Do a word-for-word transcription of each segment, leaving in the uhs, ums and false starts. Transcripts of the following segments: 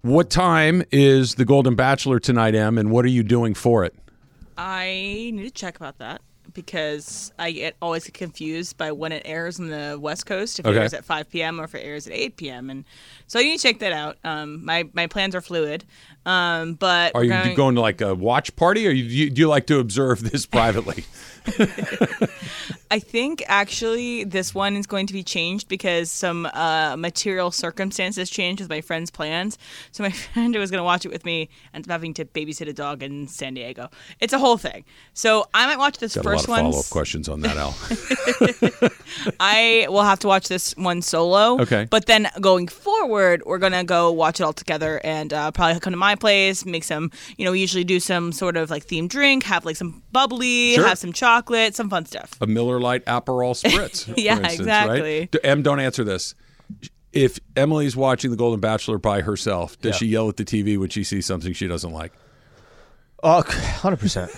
What time is the Golden Bachelor tonight, Em, and what are you doing for it? I need to check about that because I get always get confused by when it airs on the West Coast, if okay. it airs at five p.m. or if it airs at eight p.m. And so I need to check that out. Um, my, my plans are fluid. Um, but Are you going, going to like a watch party, or you, do you like to observe this privately? I think actually this one is going to be changed because some uh, material circumstances changed with my friend's plans. So my friend was going to watch it with me, and having to babysit a dog in San Diego. It's a whole thing. So I might watch this Got first one. A lot of follow-up questions on that, Al. I will have to watch this one solo. Okay. But then going forward, we're going to go watch it all together and uh, probably come to my place, make some, you know, we usually do some sort of like themed drink, have like some bubbly, sure. have some chocolate, some fun stuff. A Miller Lite Aperol Spritz. yeah, instance, exactly. Right? Em, don't answer this. If Emily's watching The Golden Bachelor by herself, does yeah. she yell at the T V when she sees something she doesn't like? Oh, one hundred percent.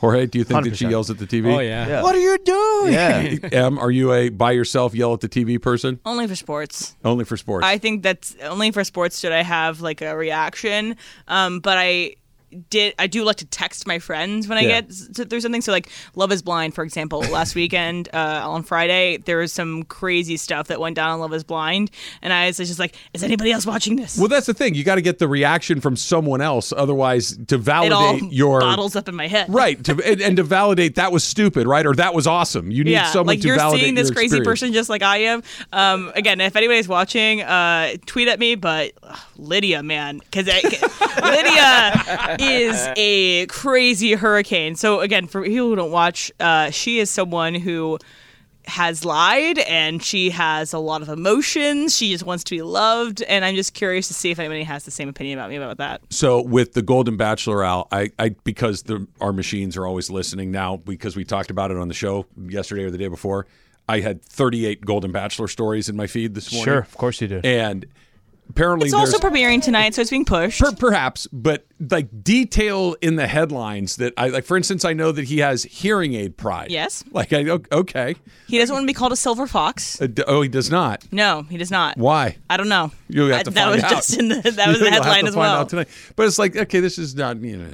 Jorge, do you think one hundred percent. That she yells at the T V? Oh, yeah. yeah. What are you doing? Yeah. Em, are you a by-yourself yell-at-the-T V person? Only for sports. Only for sports. I think that's only for sports should I have, like, a reaction. Um, but I... Did I do like to text my friends when I yeah. get through something? So like Love is Blind, for example, last weekend uh, on Friday, there was some crazy stuff that went down on Love is Blind, and I was just like, is anybody else watching this? Well, that's the thing. You got to get the reaction from someone else. Otherwise, to validate it all your... bottles up in my head. Right. To, and, and to validate that was stupid, right? Or that was awesome. You need yeah, someone like to validate your experience. You're seeing this crazy person just like I am. Um, again, if anybody's watching, uh, tweet at me, but ugh, Lydia, man. Because Lydia... is a crazy hurricane. So again, for people who don't watch, uh, she is someone who has lied, and she has a lot of emotions. She just wants to be loved, and I'm just curious to see if anybody has the same opinion about me about that. So with the Golden Bachelor, Al, I, I because the, our machines are always listening now, because we talked about it on the show yesterday or the day before, I had thirty-eight Golden Bachelor stories in my feed this morning. Sure, of course you did. And... apparently it's also premiering tonight, so it's being pushed. Per- perhaps, but like detail in the headlines that I like. For instance, I know that he has hearing aid pride. Yes. Like, I, okay. He doesn't want to be called a silver fox. Uh, d- oh, he does not. No, he does not. Why? I don't know. You have to I, find that was out. Just in the that was the headline as well. Tonight. But it's like, okay, this is not. You know,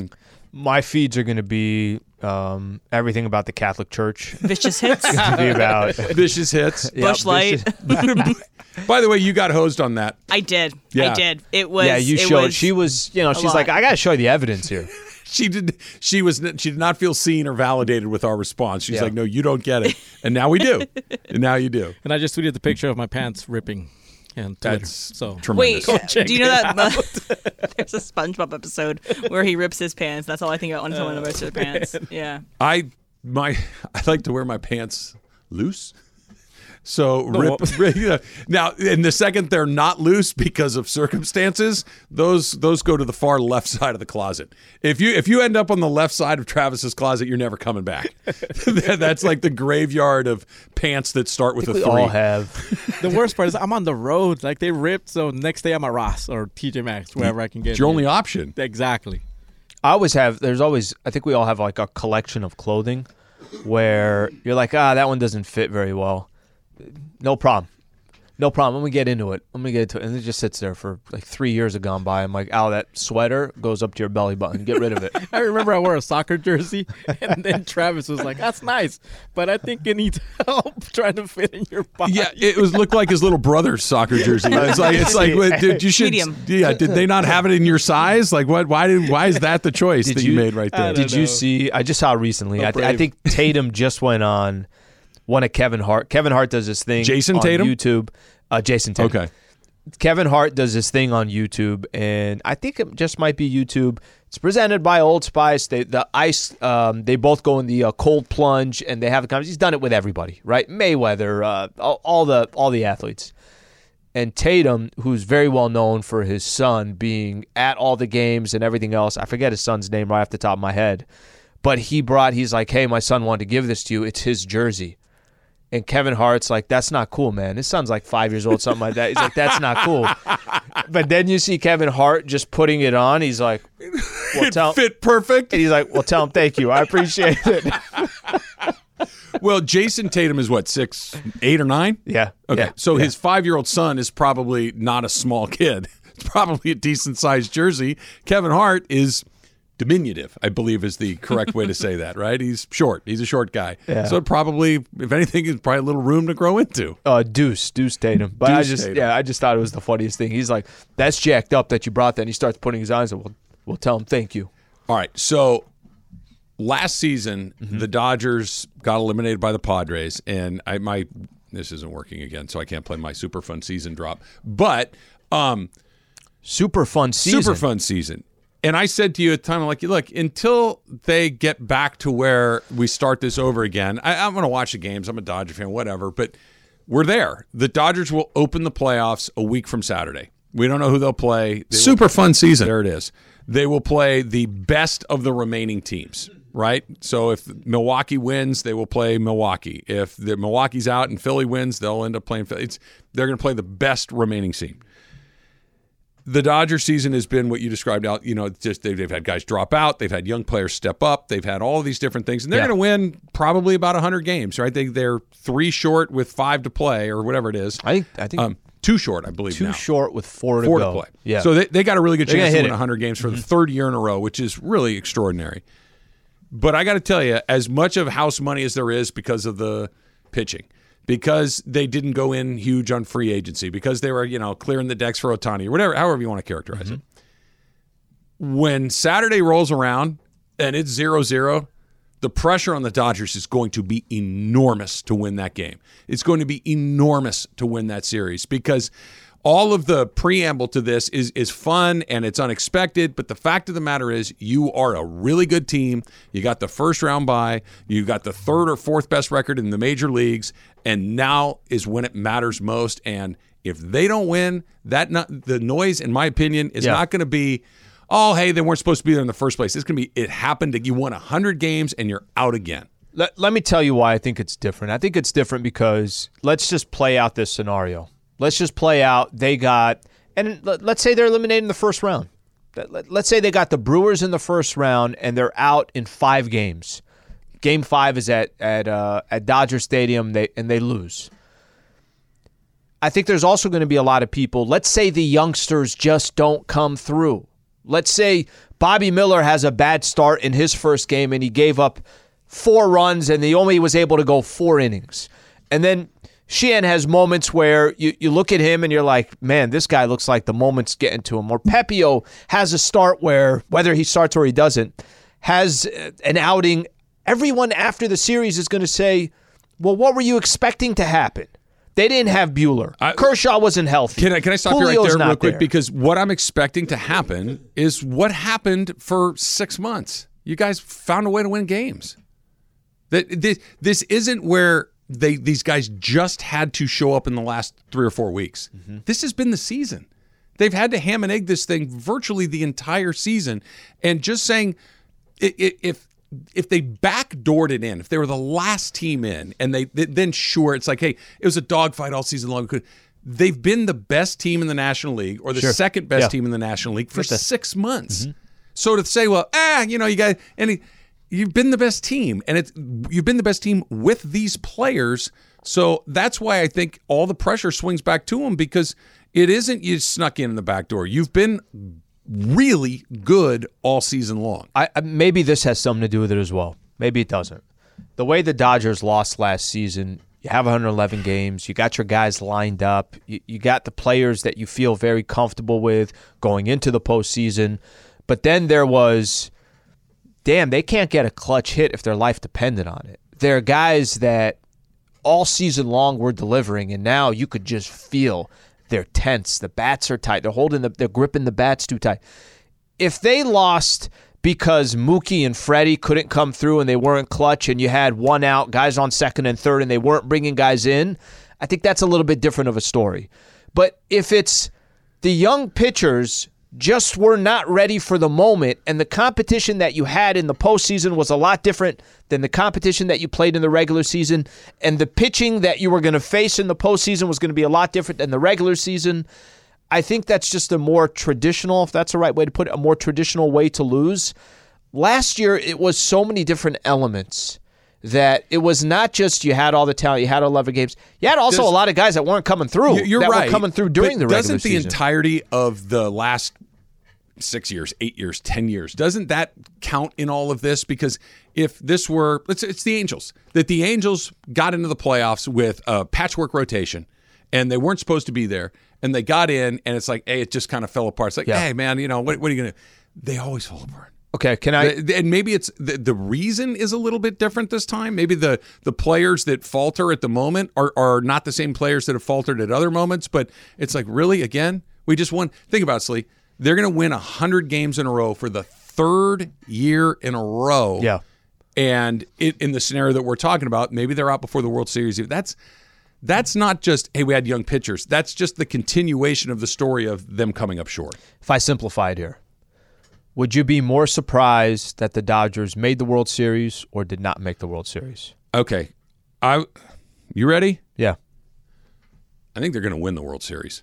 hmm. My feeds are going to be. Um, everything about the Catholic Church. Vicious hits. It's going to be about... vicious hits. Yep. Bushlight. By the way, you got hosed on that. I did. Yeah. I did. It was... Yeah, you it showed... Was she was, you know, she's lot. Like, I got to show you the evidence here. She did She was. She did not feel seen or validated with our response. She's yeah. like, no, you don't get it. And now we do. And now you do. And I just tweeted the picture of my pants ripping. And that's so tremendous. Wait, do you know that uh, there's a SpongeBob episode where he rips his pants? That's all I think about when someone rips their pants. Yeah, I my I like to wear my pants loose. So rip, rip now. And the second they're not loose because of circumstances, those those go to the far left side of the closet. If you if you end up on the left side of Travis's closet, you're never coming back. That's like the graveyard of pants that start with a three. We all have. The worst part is I'm on the road. Like they ripped. So next day I'm at Ross or T J Maxx, wherever I can get. It's your only option. Exactly. I always have. There's always. I think we all have like a collection of clothing where you're like, ah, that one doesn't fit very well. No problem. No problem. I'm going to get into it. I'm going to get into it. And it just sits there for like three years have gone by. I'm like, ow, that sweater goes up to your belly button. Get rid of it. I remember I wore a soccer jersey, and then Travis was like, that's nice, but I think you need help trying to fit in your body. Yeah, it was looked like his little brother's soccer jersey. It's like, it's like well, dude, you should. Medium. Yeah, did they not have it in your size? Like, what? Why did? Why is that the choice did that you, you made right there? Did know. you see? I just saw recently. Oh, I, th- I think Tatum just went on. One of Kevin Hart. Kevin Hart does this thing Jayson on Tatum? YouTube. Uh, Jayson Tatum. Okay. Kevin Hart does this thing on YouTube, and I think it just might be YouTube. It's presented by Old Spice. They, the ice, um, they both go in the uh, cold plunge, and they have a conversation. He's done it with everybody, right? Mayweather, uh, all, all the all the athletes. And Tatum, who's very well known for his son being at all the games and everything else. I forget his son's name right off the top of my head. But he brought, he's like, hey, my son wanted to give this to you. It's his jersey. And Kevin Hart's like, that's not cool, man. His son's like five years old, something like that. He's like, that's not cool. But then you see Kevin Hart just putting it on. He's like, well, tell it fit perfect. And he's like, well, tell him thank you. I appreciate it. Well, Jayson Tatum is what, six, eight or nine? Yeah. Okay. Yeah. So yeah. His five-year-old son is probably not a small kid. It's probably a decent-sized jersey. Kevin Hart is diminutive, I believe, is the correct way to say that, right? He's short. He's a short guy. Yeah. So probably, if anything, is probably a little room to grow into. Uh, Deuce, Deuce Tatum. But Deuce I just, Tatum. yeah, I just thought it was the funniest thing. He's like, "That's jacked up that you brought that." And he starts putting his eyes on. We'll, we'll tell him thank you. All right. So last season, mm-hmm. the Dodgers got eliminated by the Padres, and I my this isn't working again, so I can't play my super fun season drop. But um, super fun season, super fun season. And I said to you at the time, I'm like, look, until they get back to where we start this over again, I, I'm going to watch the games. I'm a Dodger fan, whatever. But we're there. The Dodgers will open the playoffs a week from Saturday. We don't know who they'll play. They Super will, fun season. There it is. They will play the best of the remaining teams, right? So if Milwaukee wins, they will play Milwaukee. If the Milwaukee's out and Philly wins, they'll end up playing Philly. It's, they're going to play the best remaining team. The Dodger season has been what you described out, you know, just they've, they've had guys drop out. They've had young players step up. They've had all these different things. And they're yeah. going to win probably about one hundred games, right? They, they're three short with five to play or whatever it is. I think, I think um, two short, I believe two now. Two short with four to four go. Four to play. Yeah. So they, they got a really good chance to win it. one hundred games for mm-hmm. the third year in a row, which is really extraordinary. But I got to tell you, as much of house money as there is because of the pitching, because they didn't go in huge on free agency, because they were, you know, clearing the decks for Ohtani or whatever, however you want to characterize mm-hmm. it. When Saturday rolls around and it's zero zero, the pressure on the Dodgers is going to be enormous to win that game. It's going to be enormous to win that series because all of the preamble to this is is fun and it's unexpected, but the fact of the matter is you are a really good team. You got the first round bye. You got the third or fourth best record in the major leagues, and now is when it matters most. And if they don't win, that not, the noise, in my opinion, is yeah. not going to be, oh, hey, they weren't supposed to be there in the first place. It's going to be, it happened. You won one hundred games, and you're out again. Let, let me tell you why I think it's different. I think it's different because let's just play out this scenario. Let's just play out. They got, and let's say they're eliminated in the first round. Let's say they got the Brewers in the first round, and they're out in five games. Game five is at at uh, at Dodger Stadium, they and they lose. I think there's also going to be a lot of people. Let's say the youngsters just don't come through. Let's say Bobby Miller has a bad start in his first game, and he gave up four runs, and he only was able to go four innings, and then Sheehan has moments where you, you look at him and you're like, man, this guy looks like the moment's getting to him. Or Pepio has a start where, whether he starts or he doesn't, has an outing. Everyone after the series is going to say, well, what were you expecting to happen? They didn't have Buehler. I, Kershaw wasn't healthy. Can I, can I stop Julio's you right there real quick? There. Because what I'm expecting to happen is what happened for six months. You guys found a way to win games. This, this isn't where... They these guys just had to show up in the last three or four weeks. Mm-hmm. This has been the season. They've had to ham and egg this thing virtually the entire season. And just saying, if if they backdoored it in, if they were the last team in, and they then sure, it's like, hey, it was a dogfight all season long. They've been the best team in the National League or the sure. second best yeah. team in the National League for six months. Mm-hmm. So to say, well, ah, you know, you guys – You've been the best team, and it's you've been the best team with these players So that's why I think all the pressure swings back to him, because it isn't you snuck in the back door. You've been really good all season long. I, maybe this has something to do with it as well. Maybe it doesn't. The way the Dodgers lost last season, you have one hundred eleven games. You got your guys lined up. You, you got the players that you feel very comfortable with going into the postseason. But then there was, damn, they can't get a clutch hit if their life depended on it. There are guys that all season long were delivering, and now you could just feel they're tense. The bats are tight. They're holding the, they're gripping the bats too tight. If they lost because Mookie and Freddie couldn't come through and they weren't clutch, and you had one out, guys on second and third, and they weren't bringing guys in, I think that's a little bit different of a story. But if it's the young pitchers just were not ready for the moment, and the competition that you had in the postseason was a lot different than the competition that you played in the regular season, and the pitching that you were going to face in the postseason was going to be a lot different than the regular season, I think that's just a more traditional, if that's the right way to put it, a more traditional way to lose. Last year, it was so many different elements that it was not just you had all the talent, you had eleven games. You had also Does, a lot of guys that weren't coming through. You're that right. Were coming through during but the regular doesn't season. Doesn't the entirety of the last six years, eight years, ten years, doesn't that count in all of this? Because if this were, it's, it's the Angels, that the Angels got into the playoffs with a patchwork rotation, and they weren't supposed to be there, and they got in, and it's like, hey, it just kind of fell apart. It's like, yeah. hey, man, you know, what, what are you going to do? They always fall apart. Okay, can I? And maybe it's the, the reason is a little bit different this time. Maybe the, the players that falter at the moment are, are not the same players that have faltered at other moments, but it's like, really, again, we just won. Think about it, Slee. They're going to win one hundred games in a row for the third year in a row. Yeah. And it, in the scenario that we're talking about, maybe they're out before the World Series. That's... That's not just, hey, we had young pitchers. That's just the continuation of the story of them coming up short. If I simplify it here, would you be more surprised that the Dodgers made the World Series or did not make the World Series? Okay. I, you ready? Yeah. I think they're going to win the World Series.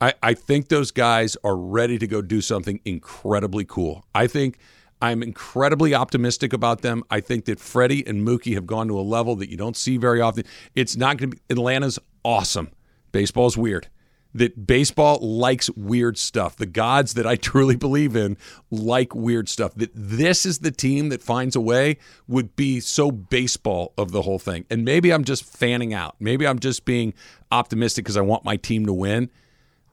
I, I think those guys are ready to go do something incredibly cool. I think I'm incredibly optimistic about them. I think that Freddie and Mookie have gone to a level that you don't see very often. It's not going to be – Atlanta's awesome. Baseball's weird. That baseball likes weird stuff. The gods that I truly believe in like weird stuff. That this is the team that finds a way would be so baseball of the whole thing. And maybe I'm just fanning out. Maybe I'm just being optimistic because I want my team to win.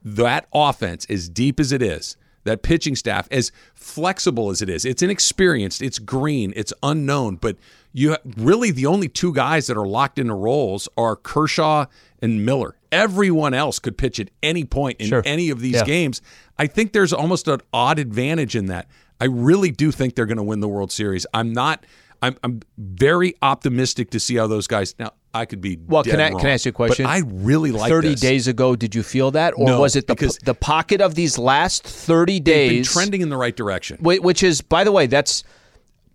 That offense, as deep as it is, that pitching staff, as flexible as it is, it's inexperienced, it's green, it's unknown, but you really the only two guys that are locked into roles are Kershaw and Miller. Everyone else could pitch at any point in sure. any of these yeah. games. I think there's almost an odd advantage in that. I really do think they're going to win the World Series. I'm not. I'm, I'm very optimistic to see how those guys. Now I could be. Well, dead can I wrong, can I ask you a question? But I really like thirty this. days ago. Did you feel that, or no, was it the the pocket of these last thirty days been trending in the right direction? Which is, by the way, that's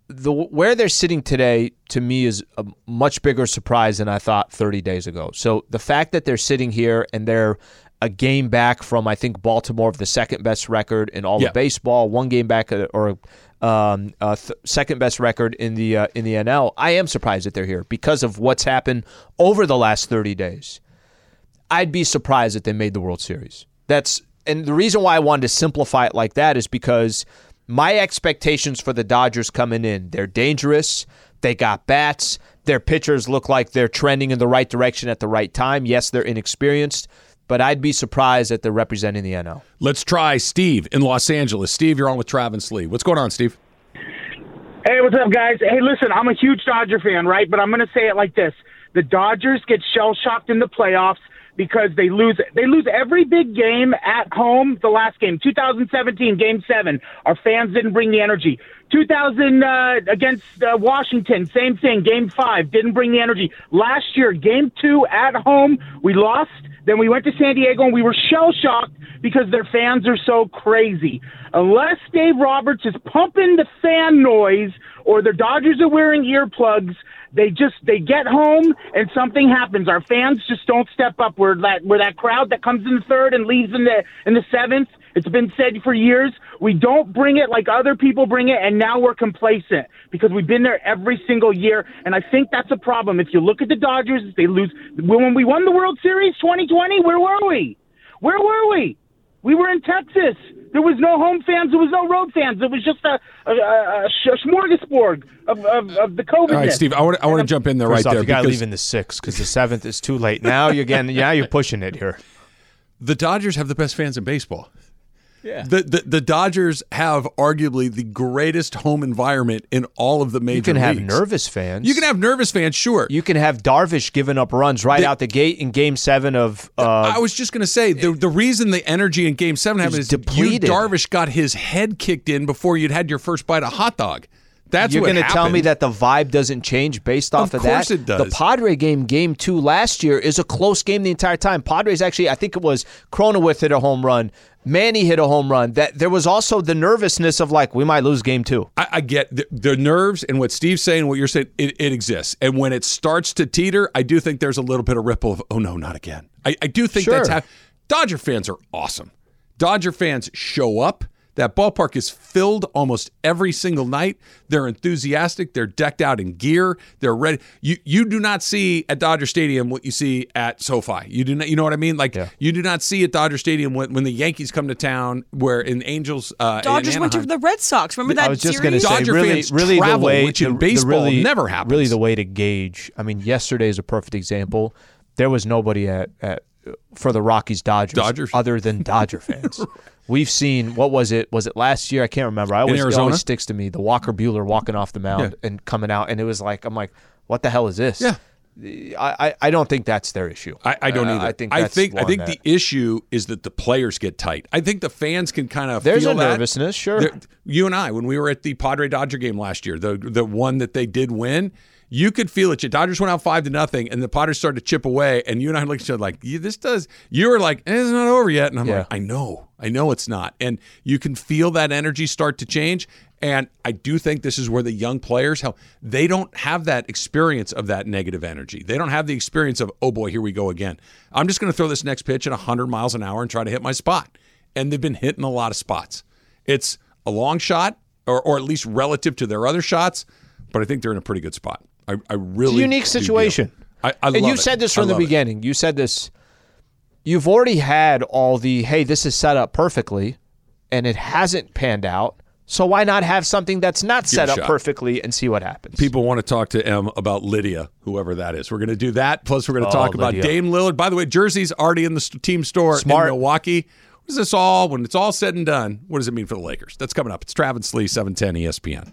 the where they're sitting today. To me, is a much bigger surprise than I thought thirty days ago. So the fact that they're sitting here and they're a game back from, I think, Baltimore of the second best record in all yeah. of baseball, one game back or. Um, uh, th- second best record in the uh, in the N L. I am surprised that they're here because of what's happened over the last thirty days. I'd be surprised that they made the World Series. That's and the reason why I wanted to simplify it like that is because my expectations for the Dodgers coming in, they're dangerous. They got bats. Their pitchers look like they're trending in the right direction at the right time. Yes, they're inexperienced, but I'd be surprised that they're representing the N L. Let's try Steve in Los Angeles. Steve, you're on with Trav and Slee. What's going on, Steve? Hey, what's up, guys? Hey, listen, I'm a huge Dodger fan, right? But I'm going to say it like this. The Dodgers get shell-shocked in the playoffs because they lose They lose every big game at home. The last game, two thousand seventeen, Game seven, our fans didn't bring the energy. two thousand uh, against uh, Washington, same thing, Game five, didn't bring the energy. Last year, Game two at home, we lost. Then we went to San Diego, and we were shell-shocked because their fans are so crazy. Unless Dave Roberts is pumping the fan noise or the Dodgers are wearing earplugs, they just they get home, and something happens. Our fans just don't step up. We're that, we're that crowd that comes in the third and leaves in the in the seventh. It's been said for years. We don't bring it like other people bring it, and now we're complacent because we've been there every single year, and I think that's a problem. If you look at the Dodgers, they lose. When we won the World Series twenty twenty, where were we? Where were we? We were in Texas. There was no home fans. There was no road fans. It was just a, a, a, a smorgasbord of, of, of the COVID. All right, Steve, I want to I want to jump in there right off, there. You got to leave in the sixth because the seventh is too late. Now you're getting, now you're pushing it here. The Dodgers have the best fans in baseball. Yeah. The, the the Dodgers have arguably the greatest home environment in all of the major leagues. You can have leagues. nervous fans. You can have nervous fans, sure. You can have Darvish giving up runs right the, out the gate in Game seven of... Uh, I was just going to say, the the reason the energy in Game seven happened is depleted. You, Darvish got his head kicked in before you'd had your first bite of hot dog. That's You're what You're going to tell me that the vibe doesn't change based off of, of that? Of course it does. The Padre game, game two last year, is a close game the entire time. Padres actually, I think it was Cronenweth hit a home run. Manny hit a home run. That there was also the nervousness of, like, we might lose game two. I, I get the, the nerves and what Steve's saying, what you're saying, it, it exists. And when it starts to teeter, I do think there's a little bit of ripple of, oh, no, not again. I, I do think sure. that's how Dodger fans are awesome. Dodger fans show up. That ballpark is filled almost every single night. They're enthusiastic. They're decked out in gear. They're ready. You you do not see at Dodger Stadium what you see at SoFi. You do not. You know what I mean? Like yeah. you do not see at Dodger Stadium when, when the Yankees come to town. Where in Angels, uh, Dodgers in went to the Red Sox. Remember that? I was just going to say, Dodger really, fans really travel, the way, which in the, baseball the really, never happens. Really, the way to gauge. I mean, yesterday is a perfect example. There was nobody at, at for the Rockies Dodgers, Dodgers other than Dodger fans. We've seen, what was it? Was it last year? I can't remember. I always, it always sticks to me, the Walker Buehler walking off the mound yeah. and coming out. And it was like, I'm like, what the hell is this? Yeah. I, I don't think that's their issue. I, I don't either. I think I think, I think that... the issue is that the players get tight. I think the fans can kind of There's feel that. There's a nervousness, sure. There, you and I, when we were at the Padre-Dodger game last year, the the one that they did win, you could feel it. The Dodgers went out five to nothing, and the Padres started to chip away, and you and I looked at each other like, yeah, this does. You were like, eh, it's not over yet. And I'm yeah. like, I know. I know it's not. And you can feel that energy start to change. And I do think this is where the young players, how they don't have that experience of that negative energy. They don't have the experience of, oh, boy, here we go again. I'm just going to throw this next pitch at one hundred miles an hour and try to hit my spot. And they've been hitting a lot of spots. It's a long shot, or, or at least relative to their other shots, but I think they're in a pretty good spot. I, I really It's a unique situation. I, I love it. And you said this from the beginning. You said this. You've already had all the, hey, this is set up perfectly, and it hasn't panned out. So why not have something that's not set up perfectly and see what happens? People want to talk to Em about Lydia, whoever that is. We're going to do that. Plus, we're going to talk about Dame Lillard. By the way, jersey's already in the team store in Milwaukee. What is this all? When it's all said and done, what does it mean for the Lakers? That's coming up. It's Travis Lee, seven ten E S P N.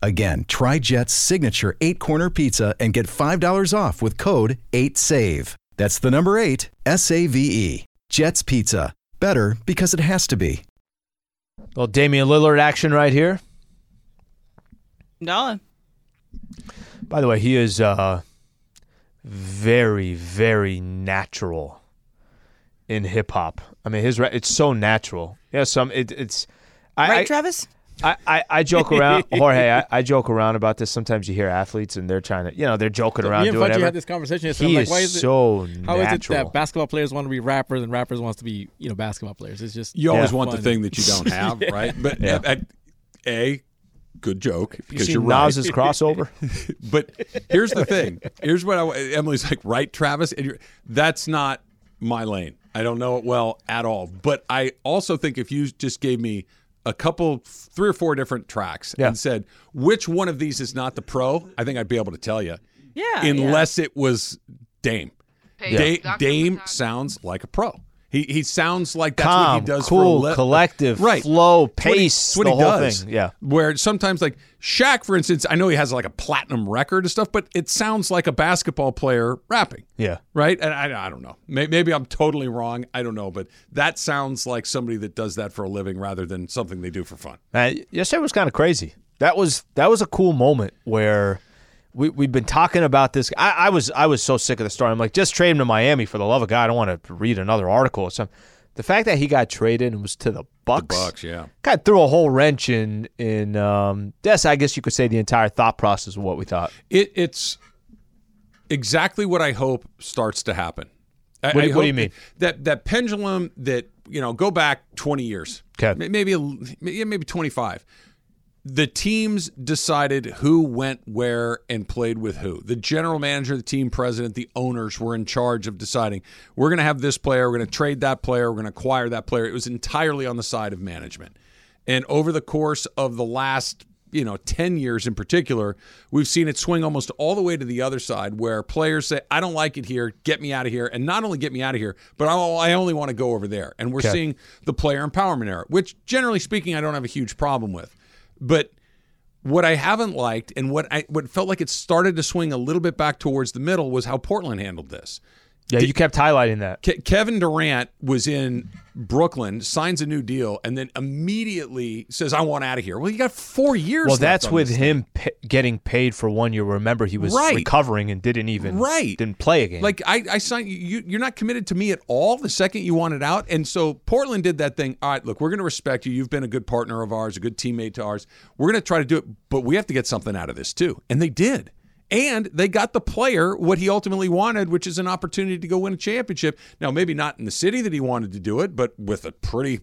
Again, try Jet's signature eight-corner pizza and get five dollars off with code eight save. That's the number eight, S A V E. Jet's Pizza. Better because it has to be. Well, Damian Lillard action right here. No. By the way, he is uh, very, very natural in hip-hop. I mean, his it's so natural. Yeah, some it, it's... I, right, I, Travis? I, I, I joke around, Jorge. I, I joke around about this. Sometimes you hear athletes and they're trying to, you know, they're joking so around. Me and Fudgy had this conversation yesterday. He I'm like, why is, is so it, natural. How is it that basketball players want to be rappers and rappers wants to be, you know, basketball players? It's just you always yeah. want fun. The thing that you don't have, yeah. right? But yeah. at, at, a good joke because you you're right. Nas's crossover. But here's the thing. Here's what I, Emily's like. Right, Travis. And you're, that's not my lane. I don't know it well at all. But I also think if you just gave me a couple, three or four different tracks yeah. and said, which one of these is not the pro, I think I'd be able to tell you. Yeah. Unless yeah. it was Dame. Hey, da- Dame sounds like a pro. He he sounds like that's Calm, what he does cool, for le- collective, right. flow, pace, what he, what the whole does, thing. Yeah. Where sometimes, like Shaq, for instance, I know he has like a platinum record and stuff, but it sounds like a basketball player rapping. Yeah. Right? And I, I don't know. Maybe, maybe I'm totally wrong. I don't know. But that sounds like somebody that does that for a living rather than something they do for fun. Uh, yesterday was kind of crazy. That was that was a cool moment where we, we've been talking about this. I, I was I was so sick of the story. I'm like, just trade him to Miami for the love of God. I don't want to read another article or something. The fact that he got traded and was to the Bucks, the Bucks, yeah, kind of threw a whole wrench in in. Um, yes, I guess you could say the entire thought process of what we thought. It, it's exactly what I hope starts to happen. I, what, I what do you mean? That that pendulum that, you know, go back twenty years, okay, maybe maybe twenty-five. The teams decided who went where and played with who. The general manager, the team president, the owners were in charge of deciding, we're going to have this player, we're going to trade that player, we're going to acquire that player. It was entirely on the side of management. And over the course of the last, you know, ten years in particular, we've seen it swing almost all the way to the other side where players say, I don't like it here, get me out of here. And not only get me out of here, but I'll, I only want to go over there. And we're okay. seeing the player empowerment era, which generally speaking, I don't have a huge problem with. But what I haven't liked and what I what felt like it started to swing a little bit back towards the middle was how Portland handled this. Yeah, Did, you kept highlighting that. Ke- Kevin Durant was in Brooklyn, signs a new deal, and then immediately says, I want out of here. Well, you got four years Well, left that's on with him p- getting paid for one year. Remember, he was right. recovering and didn't even right. didn't play again. Like, I, I signed you, you're not committed to me at all the second you wanted out. And so Portland did that thing. All right, look, we're going to respect you. You've been a good partner of ours, a good teammate to ours. We're going to try to do it, but we have to get something out of this too. And they did. And they got the player what he ultimately wanted, which is an opportunity to go win a championship. Now, maybe not in the city that he wanted to do it, but with a pretty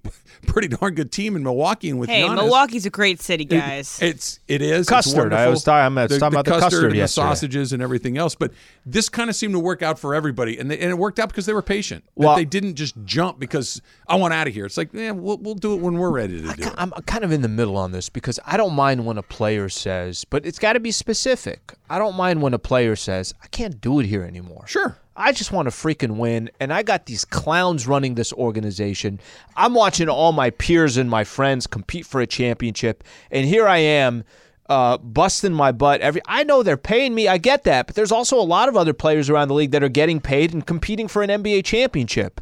pretty darn good team in Milwaukee. And with hey, Giannis, Milwaukee's a great city, guys. It, it's, it is. Custard. It's I was talking, I'm talking the, about the custard, custard and yesterday. The sausages and everything else. But this kind of seemed to work out for everybody. And, they, and it worked out because they were patient. Well, that they didn't just jump because I want out of here. It's like, yeah, we'll, we'll do it when we're ready to I do can, it. I'm kind of in the middle on this because I don't mind when a player says, but it's got to be specific. I don't mind when a player says, I can't do it here anymore. Sure. I just want to freaking win, and I got these clowns running this organization. I'm watching all my peers and my friends compete for a championship, and here I am uh, busting my butt. Every I know they're paying me. I get that, but there's also a lot of other players around the league that are getting paid and competing for an N B A championship.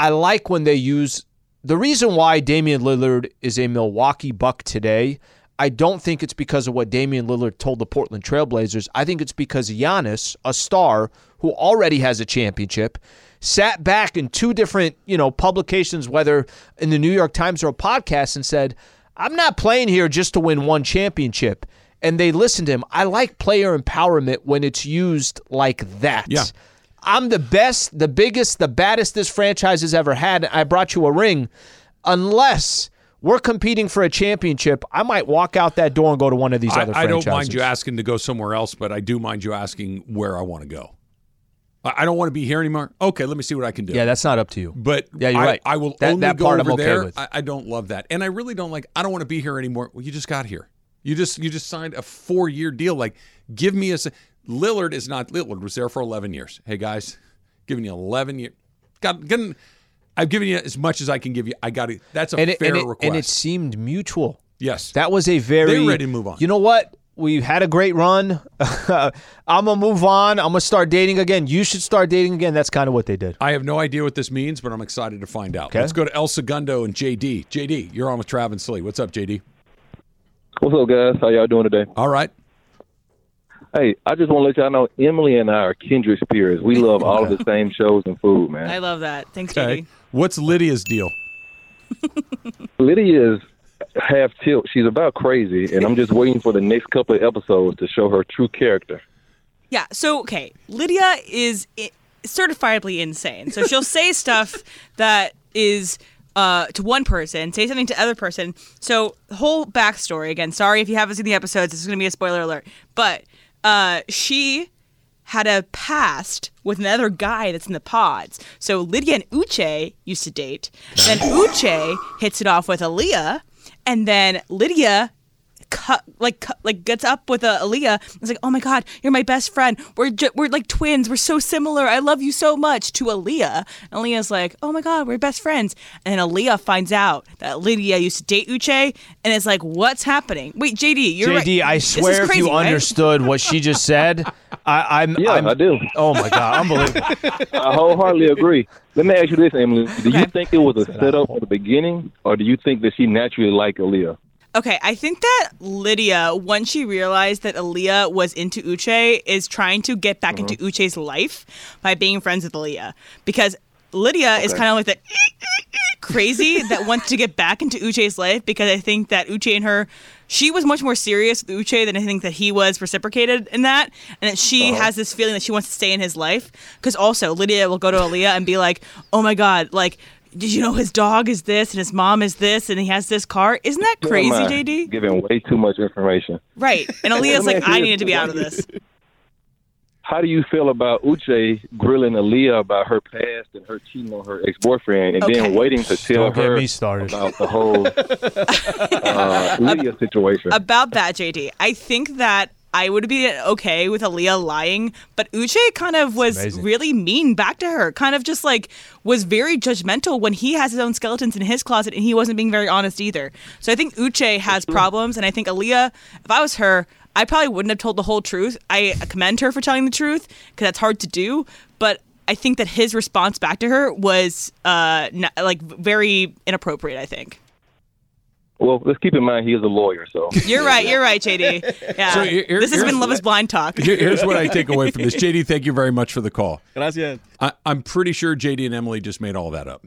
I like when they use – the reason why Damian Lillard is a Milwaukee Buck today – I don't think it's because of what Damian Lillard told the Portland Trailblazers. I think it's because Giannis, a star who already has a championship, sat back in two different, you know, publications, whether in the New York Times or a podcast, and said, I'm not playing here just to win one championship. And they listened to him. I like player empowerment when it's used like that. Yeah. I'm the best, the biggest, the baddest this franchise has ever had. I brought you a ring. Unless we're competing for a championship, I might walk out that door and go to one of these I, other franchises. I don't mind you asking to go somewhere else, but I do mind you asking where I want to go. I don't want to be here anymore. Okay, let me see what I can do. Yeah, that's not up to you. But yeah, you're I, right. I will that, only that go part over I'm okay there. With. I, I don't love that. And I really don't like, I don't want to be here anymore. Well, you just got here. You just you just signed a four-year deal. Like, give me a – Lillard is not – Lillard was there for eleven years. Hey, guys, giving you eleven years. God, getting – I've given you as much as I can give you. I got it. That's a and it, fair and it, request. And it seemed mutual. Yes. That was a very... They're ready to move on. You know what? We've had a great run. I'm going to move on. I'm going to start dating again. You should start dating again. That's kind of what they did. I have no idea what this means, but I'm excited to find out. Okay. Let's go to El Segundo and J D. J D, you're on with Trav and Slee. What's up, J D? What's up, guys? How y'all doing today? All right. Hey, I just want to let y'all know Emily and I are kindred spirits. We love all of the same shows and food, man. I love that. Thanks, J D. What's Lydia's deal? Lydia is half tilt. She's about crazy, and I'm just waiting for the next couple of episodes to show her true character. Yeah, so, okay, Lydia is I- certifiably insane. So she'll say stuff that is uh, to one person, say something to the other person. So whole backstory, again, sorry if you haven't seen the episodes. This is going to be a spoiler alert. But uh, she had a past with another guy that's in the pods. So Lydia and Uche used to date. Then Uche hits it off with Aaliyah. And then Lydia Cut, like cut, like gets up with uh, Aaliyah. It's like, oh my God, you're my best friend. We're ju- we're like twins. We're so similar. I love you so much. To Aaliyah, and Aaliyah's like, oh my God, we're best friends. And Aaliyah finds out that Lydia used to date Uche, and it's like, what's happening? Wait, J D, you're J D. Right. I swear, crazy, if you right? understood what she just said, I, I'm yeah, I'm, I do. Oh my God, unbelievable. I wholeheartedly agree. Let me ask you this, Emily. Do you think it was a setup at the beginning, or do you think that she naturally liked Aaliyah? Okay, I think that Lydia, once she realized that Aaliyah was into Uche, is trying to get back mm-hmm. into Uche's life by being friends with Aaliyah. Because Lydia okay. is kind of like that crazy that wants to get back into Uche's life, because I think that Uche and her, she was much more serious with Uche than I think that he was reciprocated in that. And that she oh. has this feeling that she wants to stay in his life. Because also, Lydia will go to Aaliyah and be like, oh my God, like, did you know his dog is this and his mom is this and he has this car? Isn't that crazy, J D? Giving way too much information. Right. And Aaliyah's like, I needed to be out of this. How do you feel about Uche grilling Aaliyah about her past and her cheating on her ex-boyfriend and okay. then waiting to tell her about the whole uh, Aaliyah situation? About that, J D, I think that I would be okay with Aaliyah lying, but Uche kind of was really mean back to her, kind of just like was very judgmental when he has his own skeletons in his closet and he wasn't being very honest either. So I think Uche has problems, and I think Aaliyah, if I was her, I probably wouldn't have told the whole truth. I commend her for telling the truth because that's hard to do, but I think that his response back to her was uh, not, like very inappropriate, I think. Well, let's keep in mind he is a lawyer, so. You're right, you're right, J D. Yeah. So here, this has been Love is Blind talk. Here, here's what I take away from this. J D, thank you very much for the call. Gracias. I, I'm pretty sure J D and Emily just made all that up.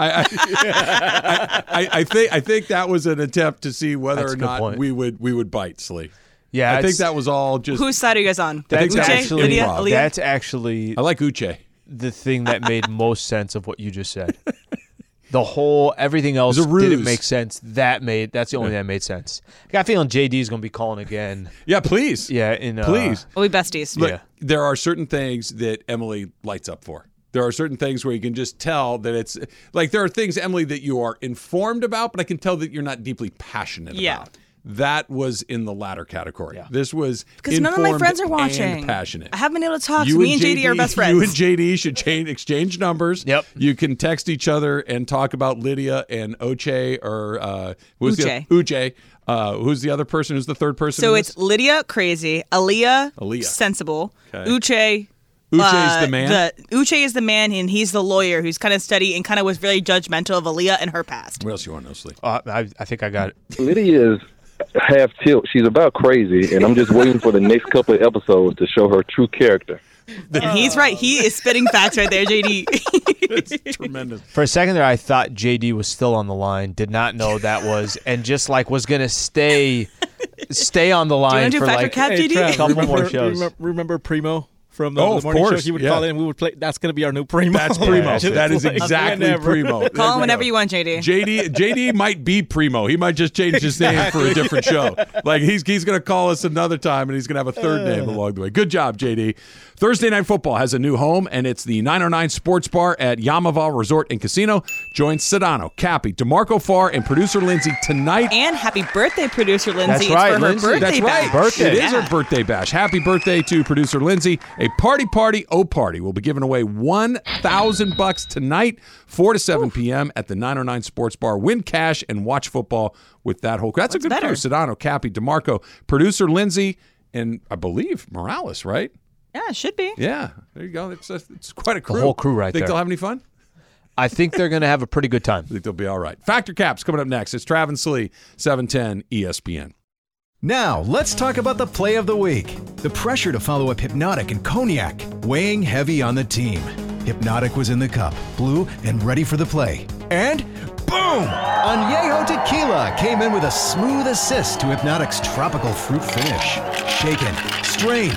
I, I, I, I, I think I think that was an attempt to see whether That's or not point. we would we would bite, Slee. Yeah, I think that was all just. Whose side are you guys on? That's Uche, actually, Lydia, Aaliyah? That's actually. I like Uche. The thing that made most sense of what you just said. The whole, everything else didn't make sense. That made, that's the only yeah. thing that made sense. I got a feeling J D's going to be calling again. Yeah, please. Yeah. In, uh, please. We'll be besties. Look, yeah. There are certain things that Emily lights up for. There are certain things where you can just tell that it's, like there are things, Emily, that you are informed about, but I can tell that you're not deeply passionate yeah. about. That was in the latter category. Yeah. This was because none of my friends are watching. Passionate. I haven't been able to talk. You so me and J D, J D are best friends. You and J D should change, exchange numbers. Yep. You can text each other and talk about Lydia and Uche or uh, who's Uche. The, Uche. Uh, who's the other person? Who's the third person? So it's Lydia, crazy. Aaliyah, Aaliyah. sensible. Okay. Uche. Uche is the man. Uh, the, Uche is the man, and he's the lawyer who's kind of studied and kind of was very judgmental of Aaliyah and her past. What else you want to know, Slee? Uh, I, I think I got it. Lydia is half tilt. She's about crazy, and I'm just waiting for the next couple of episodes to show her true character. And he's right. He is spitting facts right there, J D. It's tremendous. For a second there, I thought J D was still on the line. Did not know that was, and just like was going to stay, stay on the line do you for do like cap, hey, Trav, a couple remember, more shows. Remember, remember Primo? From the, oh, the morning of course. show, he would yeah. call in. We would play. That's going to be our new Primo. That's Primo. Yeah, that is like, exactly whenever. Primo. Call him whenever you want, J D. J D, J D might be Primo. He might just change his name exactly. for a different show. Like he's he's going to call us another time, and he's going to have a third name along the way. Good job, J D. Thursday Night Football has a new home, and it's the nine oh nine Sports Bar at Yamava Resort and Casino. Join Sedano, Cappy, DeMarco Farr, and Producer Lindsay tonight. And happy birthday, Producer Lindsay. That's it's right, for Lindsay. Her birthday That's bash. Right. Birthday. It yeah. is her birthday bash. Happy birthday to Producer Lindsay. A party, party, oh party. We'll be giving away one thousand bucks tonight, four to seven p.m. at the nine oh nine Sports Bar. Win cash and watch football with that whole. That's What's a good better? crew. Sedano, Cappy, DeMarco, Producer Lindsay, and I believe Morales, right? Yeah, it should be. Yeah, there you go. It's, a, it's quite a crew. The whole crew right think there. Think they'll have any fun? I think they're going to have a pretty good time. I think they'll be all right. Factor Caps coming up next. It's Trav and Slee, seven ten E S P N. Now, let's talk about the play of the week. The pressure to follow up Hypnotic and Cognac, weighing heavy on the team. Hypnotic was in the cup, blue, and ready for the play. And boom! Añejo Tequila came in with a smooth assist to Hypnotic's tropical fruit finish. Shaken, strained,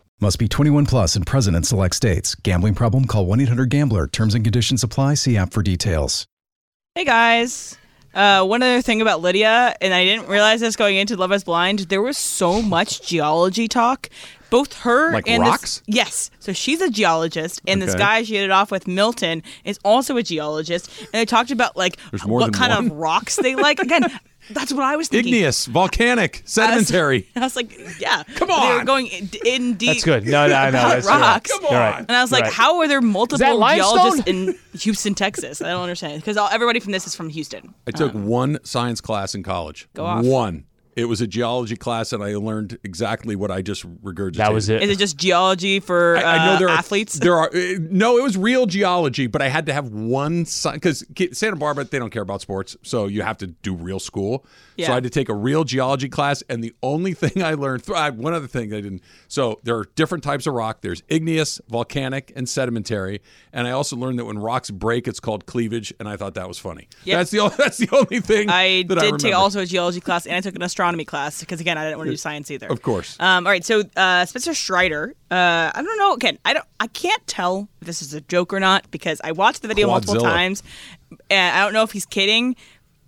Must be twenty-one plus and present in select states. Gambling problem? Call one eight hundred gambler. Terms and conditions apply. See app for details. Hey, guys. Uh, one other thing about Lydia, and I didn't realize this going into Love is Blind, there was so much geology talk. Both her like and rocks? This, yes. So she's a geologist, and okay. This guy she hit it off with, Milton, is also a geologist. And they talked about like what kind one. of rocks they like. Again, that's what I was thinking. Igneous, volcanic, sedimentary. I was, I was like, yeah. Come on. But they were going in, in deep. That's good. No, no, no. That's rocks. Right. Come on. Right. And I was like, right. How are there multiple geologists in Houston, Texas? I don't understand. Because everybody from this is from Houston. I took um, one science class in college. Go off. One. It was a geology class, and I learned exactly what I just regurgitated. That was it. Is it just geology for I, I know there uh, are, athletes? There are no, it was real geology, but I had to have one because Santa Barbara, they don't care about sports, so you have to do real school. Yeah. So I had to take a real geology class, and the only thing I learned, I, one other thing I didn't. So there are different types of rock. There's igneous, volcanic, and sedimentary. And I also learned that when rocks break, it's called cleavage, and I thought that was funny. Yep. That's the that's the only thing I that did I remember. Take also a geology class, and I took an astronomy. Astronomy class because again I didn't want to do science either. Of course. Um, all right, so uh, Spencer Strider. Uh, I don't know. Again, I don't. I can't tell if this is a joke or not because I watched the video Quadzilla. multiple times, and I don't know if he's kidding,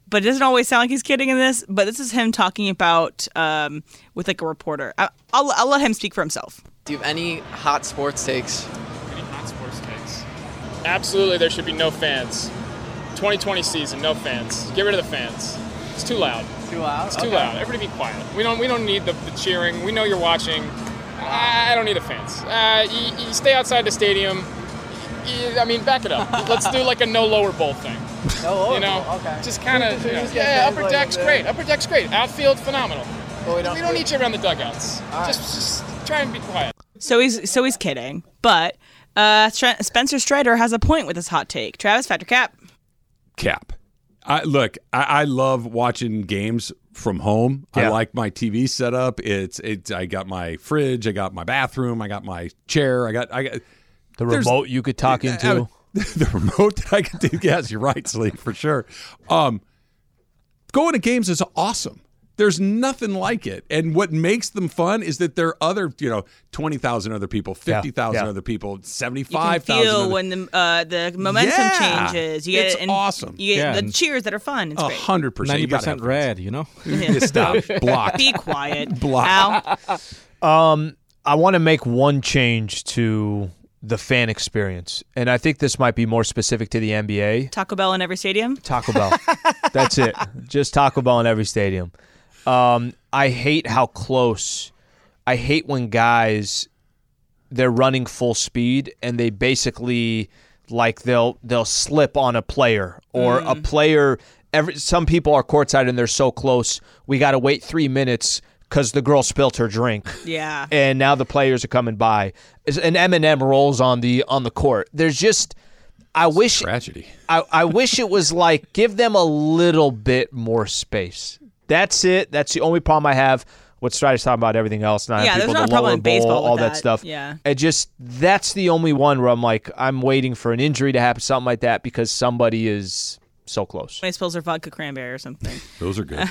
but it doesn't always sound like he's kidding in this. But this is him talking about um, with like a reporter. I, I'll I'll let him speak for himself. Do you have any hot sports takes? Any hot sports takes? Absolutely, there should be no fans. twenty twenty season, no fans. Get rid of the fans. It's too loud. Too loud? It's too okay. loud. Everybody be quiet. We don't we don't need the, the cheering. We know you're watching. I, I don't need the fans. Uh, you, you stay outside the stadium. You, I mean, back it up. Let's do like a no lower bowl thing. No lower bowl? You know? Bowl. Okay. Just kind of, you know, yeah, upper deck's like great. Upper deck's great. Outfield, phenomenal. But we don't, we don't need you around the dugouts. Right. Just, just try and be quiet. So he's, so he's kidding. But uh, Spencer Strider has a point with his hot take. Travis, factor cap. Cap. I, look, I, I love watching games from home. Yeah. I like my T V setup. It's it's. I got my fridge. I got my bathroom. I got my chair. I got I got the remote you could talk into. I, I, the remote that I could do. Yes, you're right, Sleep, for sure. Um, going to games is awesome. There's nothing like it. And what makes them fun is that there are other, you know, twenty thousand other people, fifty thousand yeah, yeah. other people, seventy-five thousand. You can feel other... when the, uh, the momentum yeah, changes. You get it's an, awesome. You get yeah. the cheers that are fun. It's great. one hundred percent. ninety percent red, you know? Yeah. Stop. Block. Be quiet. Block. Um, I want to make one change to the fan experience. And I think this might be more specific to the N B A. Taco Bell in every stadium? Taco Bell. That's it. Just Taco Bell in every stadium. Um, I hate how close, I hate when guys, they're running full speed and they basically, like they'll they'll slip on a player or mm. a player, every, some people are courtside and they're so close, we got to wait three minutes because the girl spilt her drink. Yeah. And now the players are coming by. And Eminem rolls on the on the court. There's just... I wish tragedy. I, I wish it was like, give them a little bit more space. That's it. That's the only problem I have. What Strider's talking about, everything else. Not yeah, people, there's not the a problem in baseball bowl, all that, that stuff. Yeah. It just, that's the only one where I'm like, I'm waiting for an injury to happen, something like that, because somebody is so close. When he spills her vodka cranberry or something. Those are good. Uh,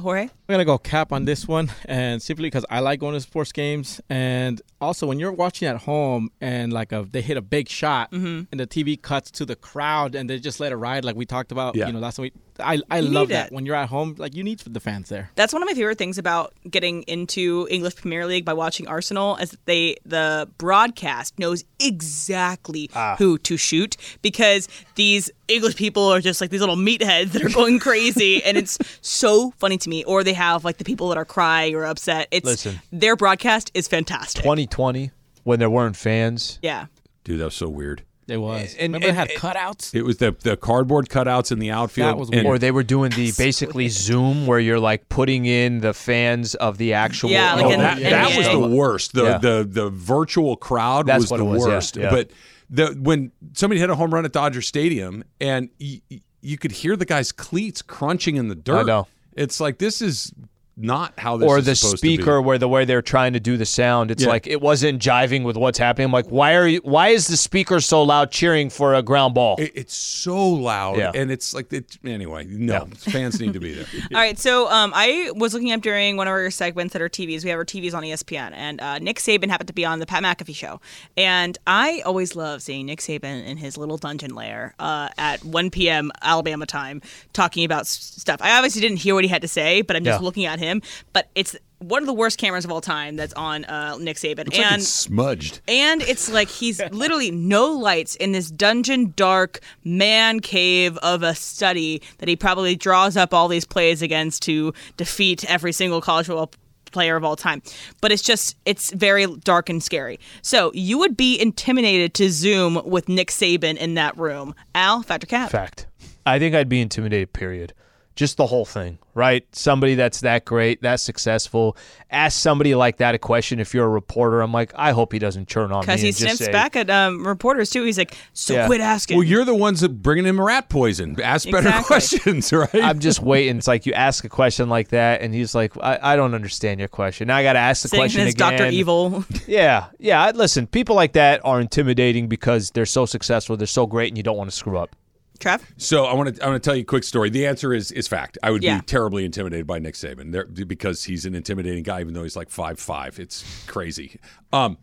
Jorge? I'm going to go cap on this one, and simply because I like going to sports games. And also, when you're watching at home and like a, they hit a big shot, mm-hmm. and the T V cuts to the crowd, and they just let it ride like we talked about yeah. you know, last week. I, I love that. When you're at home, like you need the fans there. That's one of my favorite things about getting into English Premier League by watching Arsenal is that they the broadcast knows exactly ah. who to shoot because these English people are just like these little meatheads that are going crazy and it's so funny to me. Or they have like the people that are crying or upset. It's Listen, their broadcast is fantastic. twenty twenty when there weren't fans. Yeah. Dude, that was so weird. It was. And, Remember and, they had and, cutouts? It was the the cardboard cutouts in the outfield. That was weird. Or they were doing the basically Zoom where you're like putting in the fans of the actual. Yeah, like oh, in, that, in that was the worst. The yeah. the, the virtual crowd That's was the was, worst. Yeah, yeah. But the when somebody hit a home run at Dodger Stadium and you, you could hear the guy's cleats crunching in the dirt. I know. It's like, this is not how this or is supposed to be. Or the speaker where the way they're trying to do the sound. It's yeah. like it wasn't jiving with what's happening. I'm like, why are you, why is the speaker so loud cheering for a ground ball? It, it's so loud. Yeah. And it's like, it, anyway, no. Yeah. Fans need to be there. All right, so um, I was looking up during one of our segments that are T Vs. We have our T Vs on E S P N. And uh, Nick Saban happened to be on the Pat McAfee show. And I always love seeing Nick Saban in his little dungeon lair uh, at one p.m. Alabama time talking about stuff. I obviously didn't hear what he had to say, but I'm just yeah. looking at him. him but it's one of the worst cameras of all time that's on uh, Nick Saban. Looks and like it's smudged. And it's like he's literally no lights in this dungeon dark man cave of a study that he probably draws up all these plays against to defeat every single college football player of all time. But it's just, it's very dark and scary. So you would be intimidated to Zoom with Nick Saban in that room. Al, fact or cap? Fact. I think I'd be intimidated, period. Just the whole thing, right? Somebody that's that great, that successful. Ask somebody like that a question. If you're a reporter, I'm like, I hope he doesn't turn on me. Because he sniffs say, back at um, reporters, too. He's like, so yeah. quit asking. Well, you're the ones that bringing him rat poison. Ask exactly. better questions, right? I'm just waiting. It's like you ask a question like that, and he's like, I, I don't understand your question. Now I got to ask the Saying question again. Doctor Evil. Yeah. Yeah. Listen, people like that are intimidating because they're so successful. They're so great, and you don't want to screw up. Trev? So I want to I want to tell you a quick story. The answer is is fact. I would yeah. be terribly intimidated by Nick Saban there, because he's an intimidating guy, even though he's like five foot five. It's crazy. Um,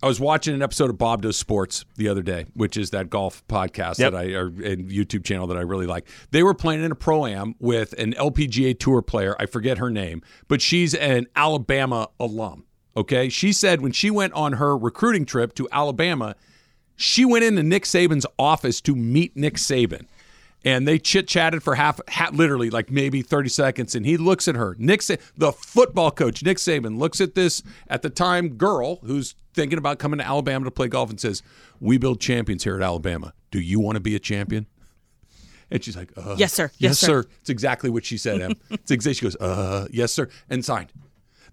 I was watching an episode of Bob Does Sports the other day, which is that golf podcast yep. that I or and YouTube channel that I really like. They were playing in a pro-am with an L P G A Tour player. I forget her name, but she's an Alabama alum. Okay, she said when she went on her recruiting trip to Alabama, she went into Nick Saban's office to meet Nick Saban, and they chit-chatted for half, half, literally like maybe thirty seconds, and he looks at her. Nick, the football coach, Nick Saban, looks at this, at the time, girl who's thinking about coming to Alabama to play golf and says, we build champions here at Alabama. Do you want to be a champion? And she's like, uh. Yes, sir. Yes, yes sir. sir. It's exactly what she said, Em. It's exactly, she goes, uh, yes, sir, and signed.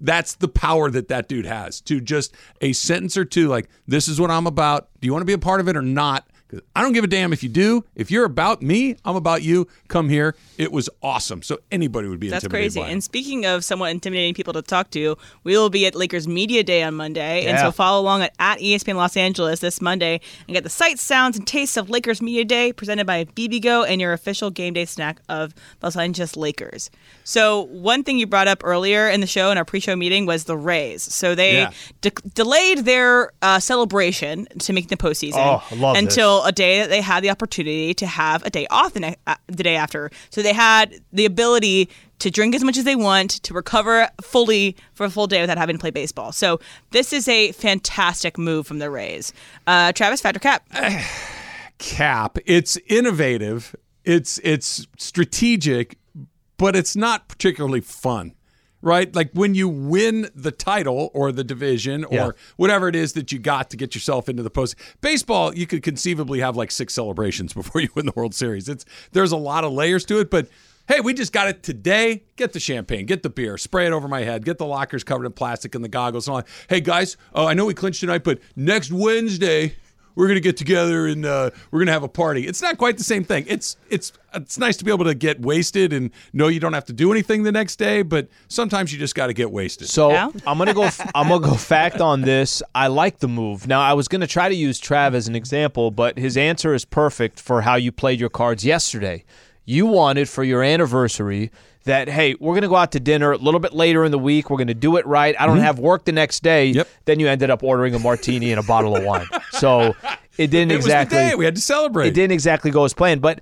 That's the power that that dude has to just a sentence or two like, this is what I'm about. Do you want to be a part of it or not? Because I don't give a damn if you do. If you're about me, I'm about you. Come here. It was awesome. So anybody would be That's intimidated crazy. By it. And speaking of somewhat intimidating people to talk to, we will be at Lakers Media Day on Monday. Yeah. And so follow along at, at E S P N Los Angeles this Monday and get the sights, sounds, and tastes of Lakers Media Day presented by B B Go and your official game day snack of Los Angeles Lakers. So one thing you brought up earlier in the show in our pre-show meeting was the Rays. So they yeah. de- delayed their uh, celebration to make the postseason oh, I love until this. A day that they had the opportunity to have a day off the, ne- uh, the day after. So they had the ability to drink as much as they want, to recover fully for a full day without having to play baseball. So this is a fantastic move from the Rays. Uh, Travis, fact or cap? Uh, cap. It's innovative. It's it's strategic, but it's not particularly fun, right? Like when you win the title or the division or yeah. whatever it is that you got to get yourself into the post. Baseball, you could conceivably have like six celebrations before you win the World Series. It's there's a lot of layers to it, but hey, we just got it today. Get the champagne, get the beer, spray it over my head, get the lockers covered in plastic and the goggles and all that. Hey, guys, uh, I know we clinched tonight, but next Wednesday we're going to get together and uh, we're going to have a party. It's not quite the same thing. It's it's it's nice to be able to get wasted and know you don't have to do anything the next day, but sometimes you just got to get wasted. So no? I'm going to go I'm going to go fact on this. I like the move. Now, I was going to try to use Trav as an example, but his answer is perfect for how you played your cards yesterday. You wanted for your anniversary that, hey, we're going to go out to dinner a little bit later in the week. We're going to do it right. I don't mm-hmm. have work the next day. Yep. Then you ended up ordering a martini and a bottle of wine. So it didn't it exactly. It was the day. We had to celebrate. It didn't exactly go as planned. But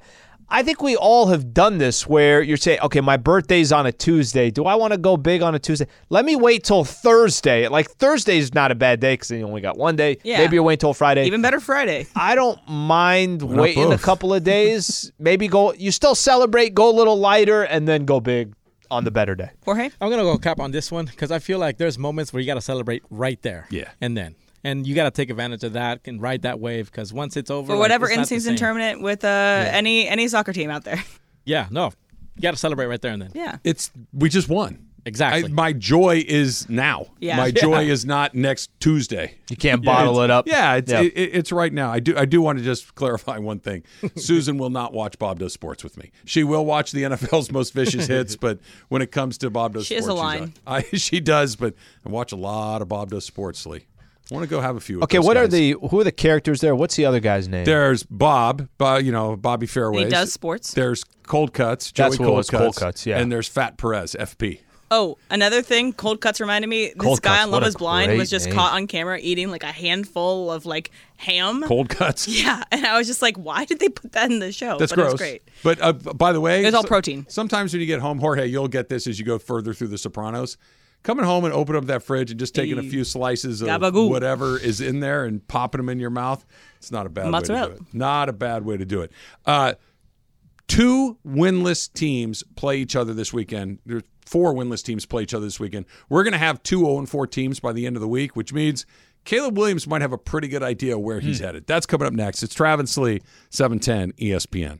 I think we all have done this where you're saying, okay, my birthday's on a Tuesday. Do I want to go big on a Tuesday? Let me wait till Thursday. Like Thursday's not a bad day because you only got one day. Yeah. Maybe you're waiting till Friday. Even better Friday. I don't mind We're waiting a couple of days. Maybe go. You still celebrate, go a little lighter, and then go big on the better day. Jorge? I'm going to go cap on this one because I feel like there's moments where you got to celebrate right there. Yeah. And then. And you got to take advantage of that and ride that wave because once it's over, for whatever like, in-season tournament with uh, yeah. any any soccer team out there. Yeah, no, you got to celebrate right there and then. Yeah, it's we just won. Exactly. I, my joy is now. Yeah. My joy yeah. is not next Tuesday. You can't bottle yeah, it up. Yeah, it's, yeah. It, it's right now. I do I do want to just clarify one thing. Susan will not watch Bob Does Sports with me. She will watch the N F L's most vicious hits, but when it comes to Bob Does she Sports, is a line. I, she does, but I watch a lot of Bob Does Sports, Lee. I want to go have a few. Of okay, those what guys. Are the who are the characters there? What's the other guy's name? There's Bob, uh, you know, Bobby Fairways. He does sports. There's Cold Cuts, Joey That's Cold, Cuts, Cold Cuts, yeah. And there's Fat Perez, F P. Oh, another thing, Cold Cuts reminded me. This Cold guy cuts. on Love is Blind was just name. caught on camera eating like a handful of like ham. Cold Cuts. Yeah, and I was just like, why did they put that in the show? That's but gross. It was great. But uh, by the way, it's all protein. Sometimes when you get home, Jorge, you'll get this as you go further through The Sopranos. Coming home and opening up that fridge and just taking a few slices of Gabagoo. whatever is in there and popping them in your mouth, it's not a bad Mozzarella. way to do it. Not a bad way to do it. Uh, two winless teams play each other this weekend. There's four winless teams play each other this weekend. We're going to have two oh and four teams by the end of the week, which means Caleb Williams might have a pretty good idea where he's mm. headed. That's coming up next. It's Travis Lee, seven ten E S P N.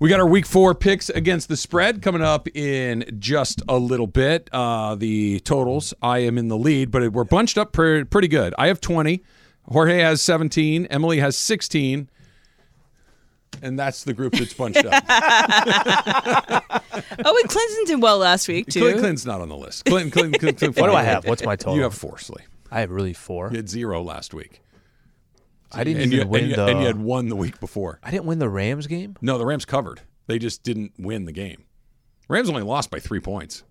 We got our week four picks against the spread coming up in just a little bit. Uh, the totals, I am in the lead, but we're bunched up pre- pretty good. I have twenty. Jorge has seventeen. Emily has sixteen. And that's the group that's bunched up. Oh, and Clinton did well last week, too. Clinton's not on the list. Clinton, Clinton, Clinton, Clinton. What do I have? What's my total? You have four, Slee. I have really four. You had zero last week. I didn't and even you, win and you, the... And you had won the week before. I didn't win the Rams game? No, the Rams covered. They just didn't win the game. Rams only lost by three points.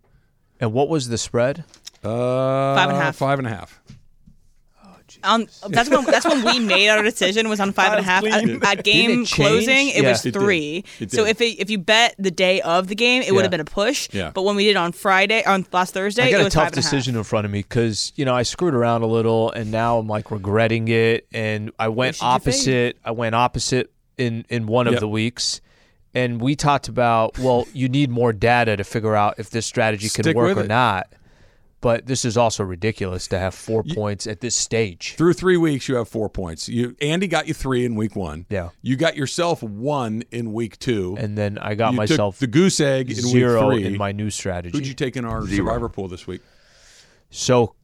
And what was the spread? Uh, five and a half. Five and a half. Oh, geez. Um, that's, when, that's when we made our decision, was on five and a half. At, at game it closing, it yeah. was three. It did. It did. So if it, if you bet the day of the game, it yeah. would have been a push. Yeah. But when we did on Friday, on last Thursday, it was five and a half. I got a tough decision in front of me because, you know, I screwed around a little and now I'm like regretting it. And I went opposite. I went opposite in, in one yep. of the weeks. And we talked about, well, you need more data to figure out if this strategy can Stick work or it. not. But this is also ridiculous to have four you, points at this stage. Through three weeks, you have four points. You Andy got you three in week one. Yeah. You got yourself one in week two. And then I got you myself the goose egg in zero week three. In my new strategy. Who'd you take in our zero. survivor pool this week? So,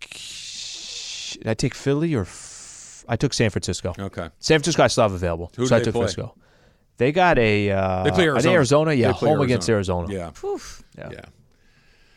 did I take Philly or f- I took San Francisco? Okay. San Francisco I still have available. Who so I took play? Francisco. They got a. Uh, they play Arizona. Are they Arizona? Yeah, they home Arizona. against Arizona. Yeah. Oof. Yeah. yeah.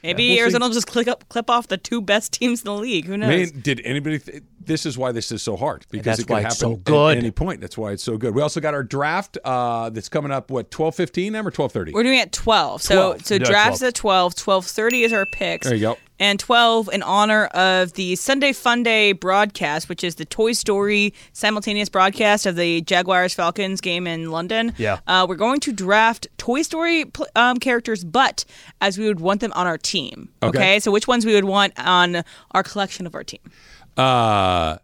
Maybe yeah, we'll Arizona see. will just click up, clip off the two best teams in the league. Who knows? Man, did anybody? Th- this is why this is so hard, because it could happen so good. at any point. That's why it's so good. We also got our draft uh, that's coming up. What twelve fifteen or twelve thirty? We're doing it at twelve. twelve. So so no, drafts twelve. At twelve. Twelve thirty is our picks. There you go. And twelve in honor of the Sunday Fun Day broadcast, which is the Toy Story simultaneous broadcast of the Jaguars-Falcons game in London. Yeah. Uh, we're going to draft Toy Story um, characters, but as we would want them on our team. Okay. okay. So which ones we would want on our collection of our team? Uh,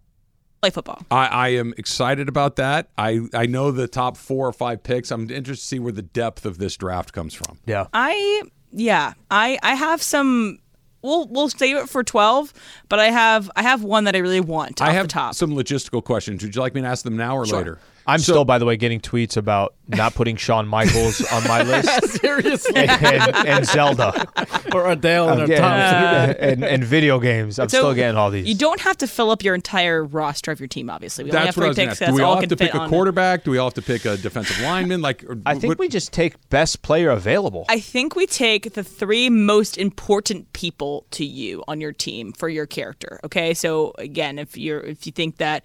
Play football. I, I am excited about that. I, I know the top four or five picks. I'm interested to see where the depth of this draft comes from. Yeah. I Yeah. I, I have some... We'll we'll save it for twelve, but I have I have one that I really want. I off have the top. some logistical questions. Would you like me to ask them now or sure. later? I'm so, still, by the way, getting tweets about not putting Shawn Michaels on my list. Seriously, and, and, and Zelda or Adele and, getting, uh, and and video games. I'm so still getting all these. You don't have to fill up your entire roster of your team. Obviously, we that's have what I was picks, so Do we all have to pick a quarterback? It. Do we all have to pick a defensive lineman? Like, or, I think what? we just take best player available. I think we take the three most important people to you on your team for your character. Okay, so again, if you're if you think that.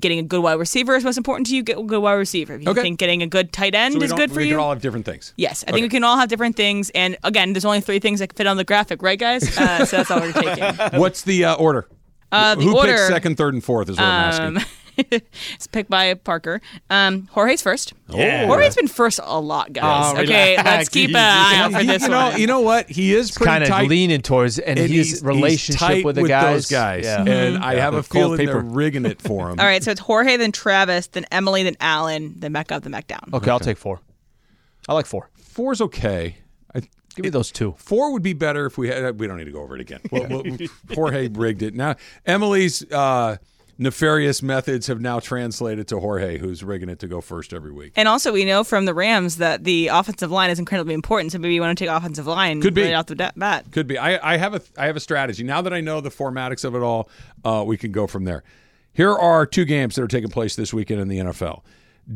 Getting a good wide receiver is most important to you. Get a good wide receiver. You okay. think getting a good tight end so is good for we you? We can all have different things. Yes, I okay. think we can all have different things. And again, there's only three things that can fit on the graphic, right, guys? Uh, so that's all we're taking. What's the uh, order? Uh, the Who order, picks second, third, and fourth is what um, I'm asking. It's picked by Parker. Um, Jorge's first. Yeah. Jorge's been first a lot, guys. Oh, okay, relax. Let's keep an eye out for he, this you know, one. You know what? He is pretty kind of leaning towards, and, and his he's, relationship he's with the with guys. Those guys. Yeah. Mm-hmm. And I yeah, have a feeling paper. They're rigging it for him. All right, so it's Jorge, then Travis, then Emily, then Alan, then back up, then back down. Okay, okay, I'll take four. I like four. Four's okay. I, Give me those two. Four would be better if we had. We don't need to go over it again. Well, well, Jorge rigged it. Now, Emily's uh, nefarious methods have now translated to Jorge, who's rigging it to go first every week. And also, we know from the Rams that the offensive line is incredibly important. So maybe you want to take offensive line Could be. right off the bat. Could be. I, I have a I have a strategy. Now that I know the formatics of it all, uh, we can go from there. Here are two games that are taking place this weekend in the N F L.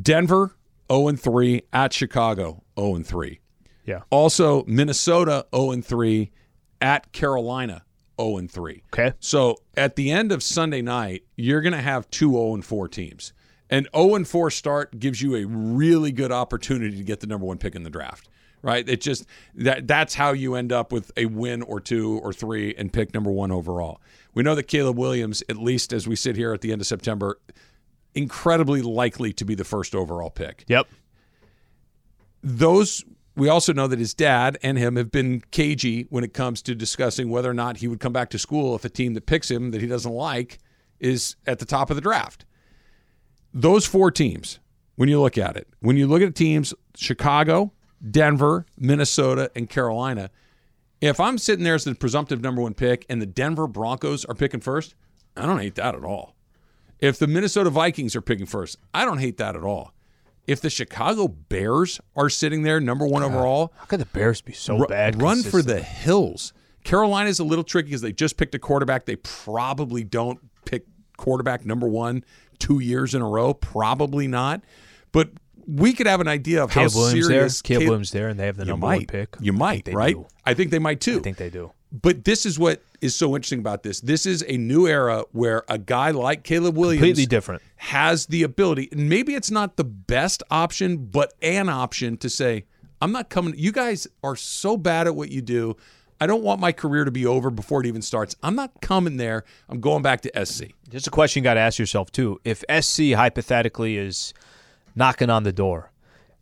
Denver oh and three at Chicago oh and three. Yeah. Also, Minnesota oh and three at Carolina oh and three. Okay. So at the end of Sunday night, you're going to have two oh and four teams. An oh and four start gives you a really good opportunity to get the number one pick in the draft, right? It just that that's how you end up with a win or two or three and pick number one overall. We know that Caleb Williams, at least as we sit here at the end of September, incredibly likely to be the first overall pick. Yep. Those. We also know that his dad and him have been cagey when it comes to discussing whether or not he would come back to school if a team that picks him that he doesn't like is at the top of the draft. Those four teams, when you look at it, when you look at teams, Chicago, Denver, Minnesota, and Carolina, if I'm sitting there as the presumptive number one pick and the Denver Broncos are picking first, I don't hate that at all. If the Minnesota Vikings are picking first, I don't hate that at all. If the Chicago Bears are sitting there, number one God, overall. How could the Bears be so r- bad? Run consistent? For the hills. Carolina's a little tricky because they just picked a quarterback. They probably don't pick quarterback number one two years in a row. Probably not. But we could have an idea of Caleb how Williams serious. Caleb Williams there, and they have the number might, one pick. You might, I right? Do. I think they might, too. I think they do. But this is what is so interesting about this. This is a new era where a guy like Caleb Williams completely different. Has the ability, and maybe it's not the best option, but an option to say, I'm not coming. You guys are so bad at what you do. I don't want my career to be over before it even starts. I'm not coming there. I'm going back to S C. Just a question you got to ask yourself, too. If S C hypothetically is knocking on the door,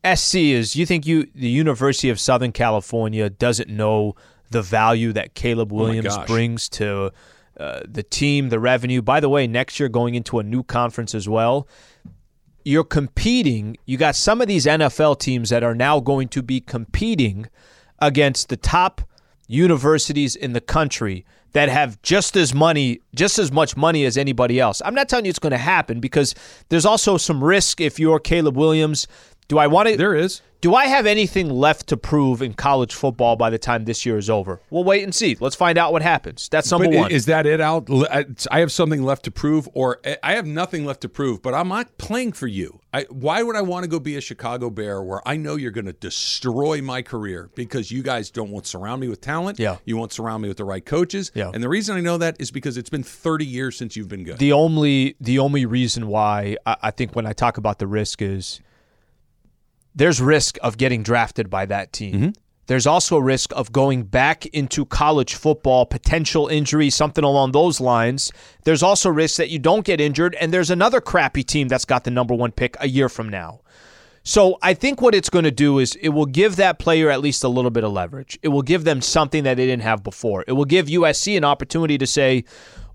S C is, you think you the University of Southern California doesn't know the value that Caleb Williams oh brings to uh, the team, the revenue. By the way, next year going into a new conference as well, you're competing. You got some of these N F L teams that are now going to be competing against the top universities in the country that have just as money, just as much money as anybody else. I'm not telling you it's going to happen because there's also some risk if you're Caleb Williams. Do I want to? There is. Do I have anything left to prove in college football by the time this year is over? We'll wait and see. Let's find out what happens. That's number but one. Is that it, Al? I have something left to prove, or I have nothing left to prove, but I'm not playing for you. I, why would I want to go be a Chicago Bear where I know you're going to destroy my career because you guys don't want to surround me with talent? Yeah. You won't surround me with the right coaches. Yeah. And the reason I know that is because it's been thirty years since you've been good. The only, the only reason why I, I think when I talk about the risk is – there's risk of getting drafted by that team. Mm-hmm. There's also risk of going back into college football, potential injury, something along those lines. There's also risk that you don't get injured, and there's another crappy team that's got the number one pick a year from now. So I think what it's going to do is it will give that player at least a little bit of leverage. It will give them something that they didn't have before. It will give U S C an opportunity to say,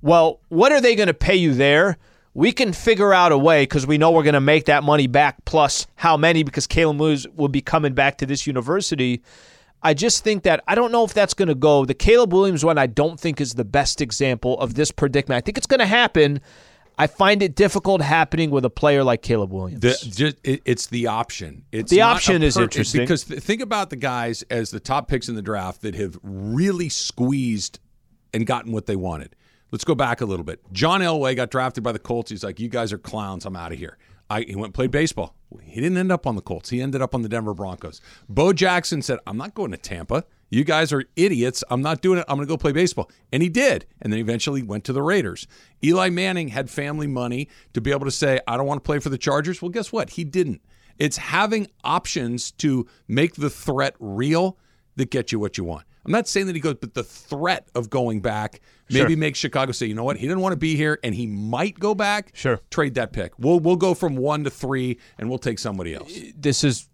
well, what are they going to pay you there? We can figure out a way because we know we're going to make that money back plus how many because Caleb Williams will be coming back to this university. I just think that I don't know if that's going to go. The Caleb Williams one I don't think is the best example of this predicament. I think it's going to happen. I find it difficult happening with a player like Caleb Williams. The, just, it, it's the option. It's the option per- is interesting. Because think about the guys as the top picks in the draft that have really squeezed and gotten what they wanted. Let's go back a little bit. John Elway got drafted by the Colts. He's like, you guys are clowns. I'm out of here. I, he went and played baseball. He didn't end up on the Colts. He ended up on the Denver Broncos. Bo Jackson said, I'm not going to Tampa. You guys are idiots. I'm not doing it. I'm going to go play baseball. And he did. And then eventually went to the Raiders. Eli Manning had family money to be able to say, I don't want to play for the Chargers. Well, guess what? He didn't. It's having options to make the threat real that get you what you want. I'm not saying that he goes, but the threat of going back maybe sure. makes Chicago say, you know what, he didn't want to be here, and he might go back. Sure, trade that pick. We'll we'll go from one to three, and we'll take somebody else. This is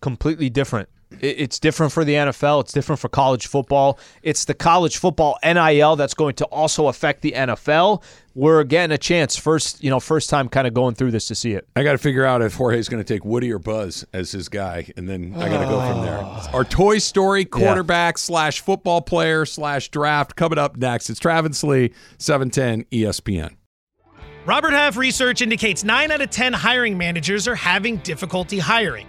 completely different. It's different for the N F L. It's different for college football. It's the college football N I L that's going to also affect the N F L. We're getting a chance first, you know, first time kind of going through this to see it. I got to figure out if Jorge's going to take Woody or Buzz as his guy, and then I got to go from there. Our Toy Story quarterback yeah. slash football player slash draft coming up next. It's Travis Lee, seven ten E S P N. Robert Half research indicates nine out of ten hiring managers are having difficulty hiring.